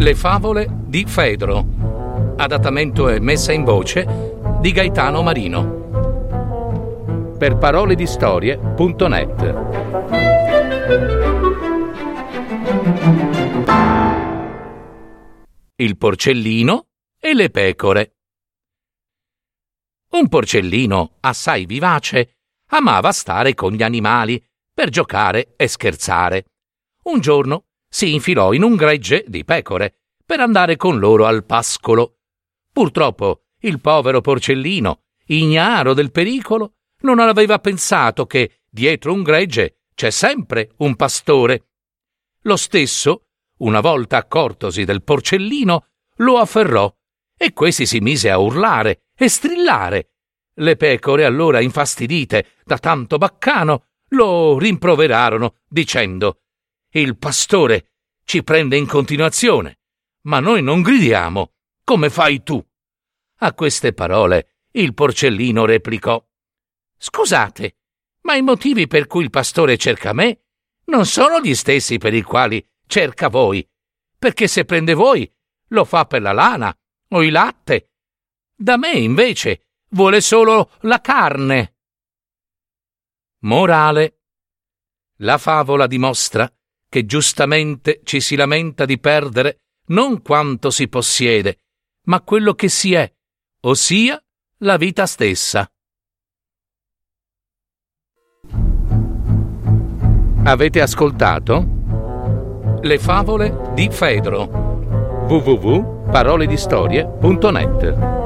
Le favole di Fedro, adattamento e messa in voce di Gaetano Marino. Per paroledistorie.net. Il porcellino e le pecore. Un porcellino assai vivace amava stare con gli animali per giocare e scherzare. Un giorno si infilò in un gregge di pecore per andare con loro al pascolo. Purtroppo il povero porcellino, ignaro del pericolo, non aveva pensato che dietro un gregge c'è sempre un pastore. Lo stesso, una volta accortosi del porcellino, lo afferrò e questi si mise a urlare e strillare. Le pecore, allora infastidite da tanto baccano, lo rimproverarono dicendo: «Il pastore ci prende in continuazione, ma noi non gridiamo, come fai tu?» A queste parole il porcellino replicò: «Scusate, ma i motivi per cui il pastore cerca me non sono gli stessi per i quali cerca voi, perché se prende voi lo fa per la lana o il latte. Da me invece vuole solo la carne». Morale: la favola dimostra che giustamente ci si lamenta di perdere non quanto si possiede, ma quello che si è, ossia la vita stessa. Avete ascoltato Le favole di Fedro, www.paroledistorie.net.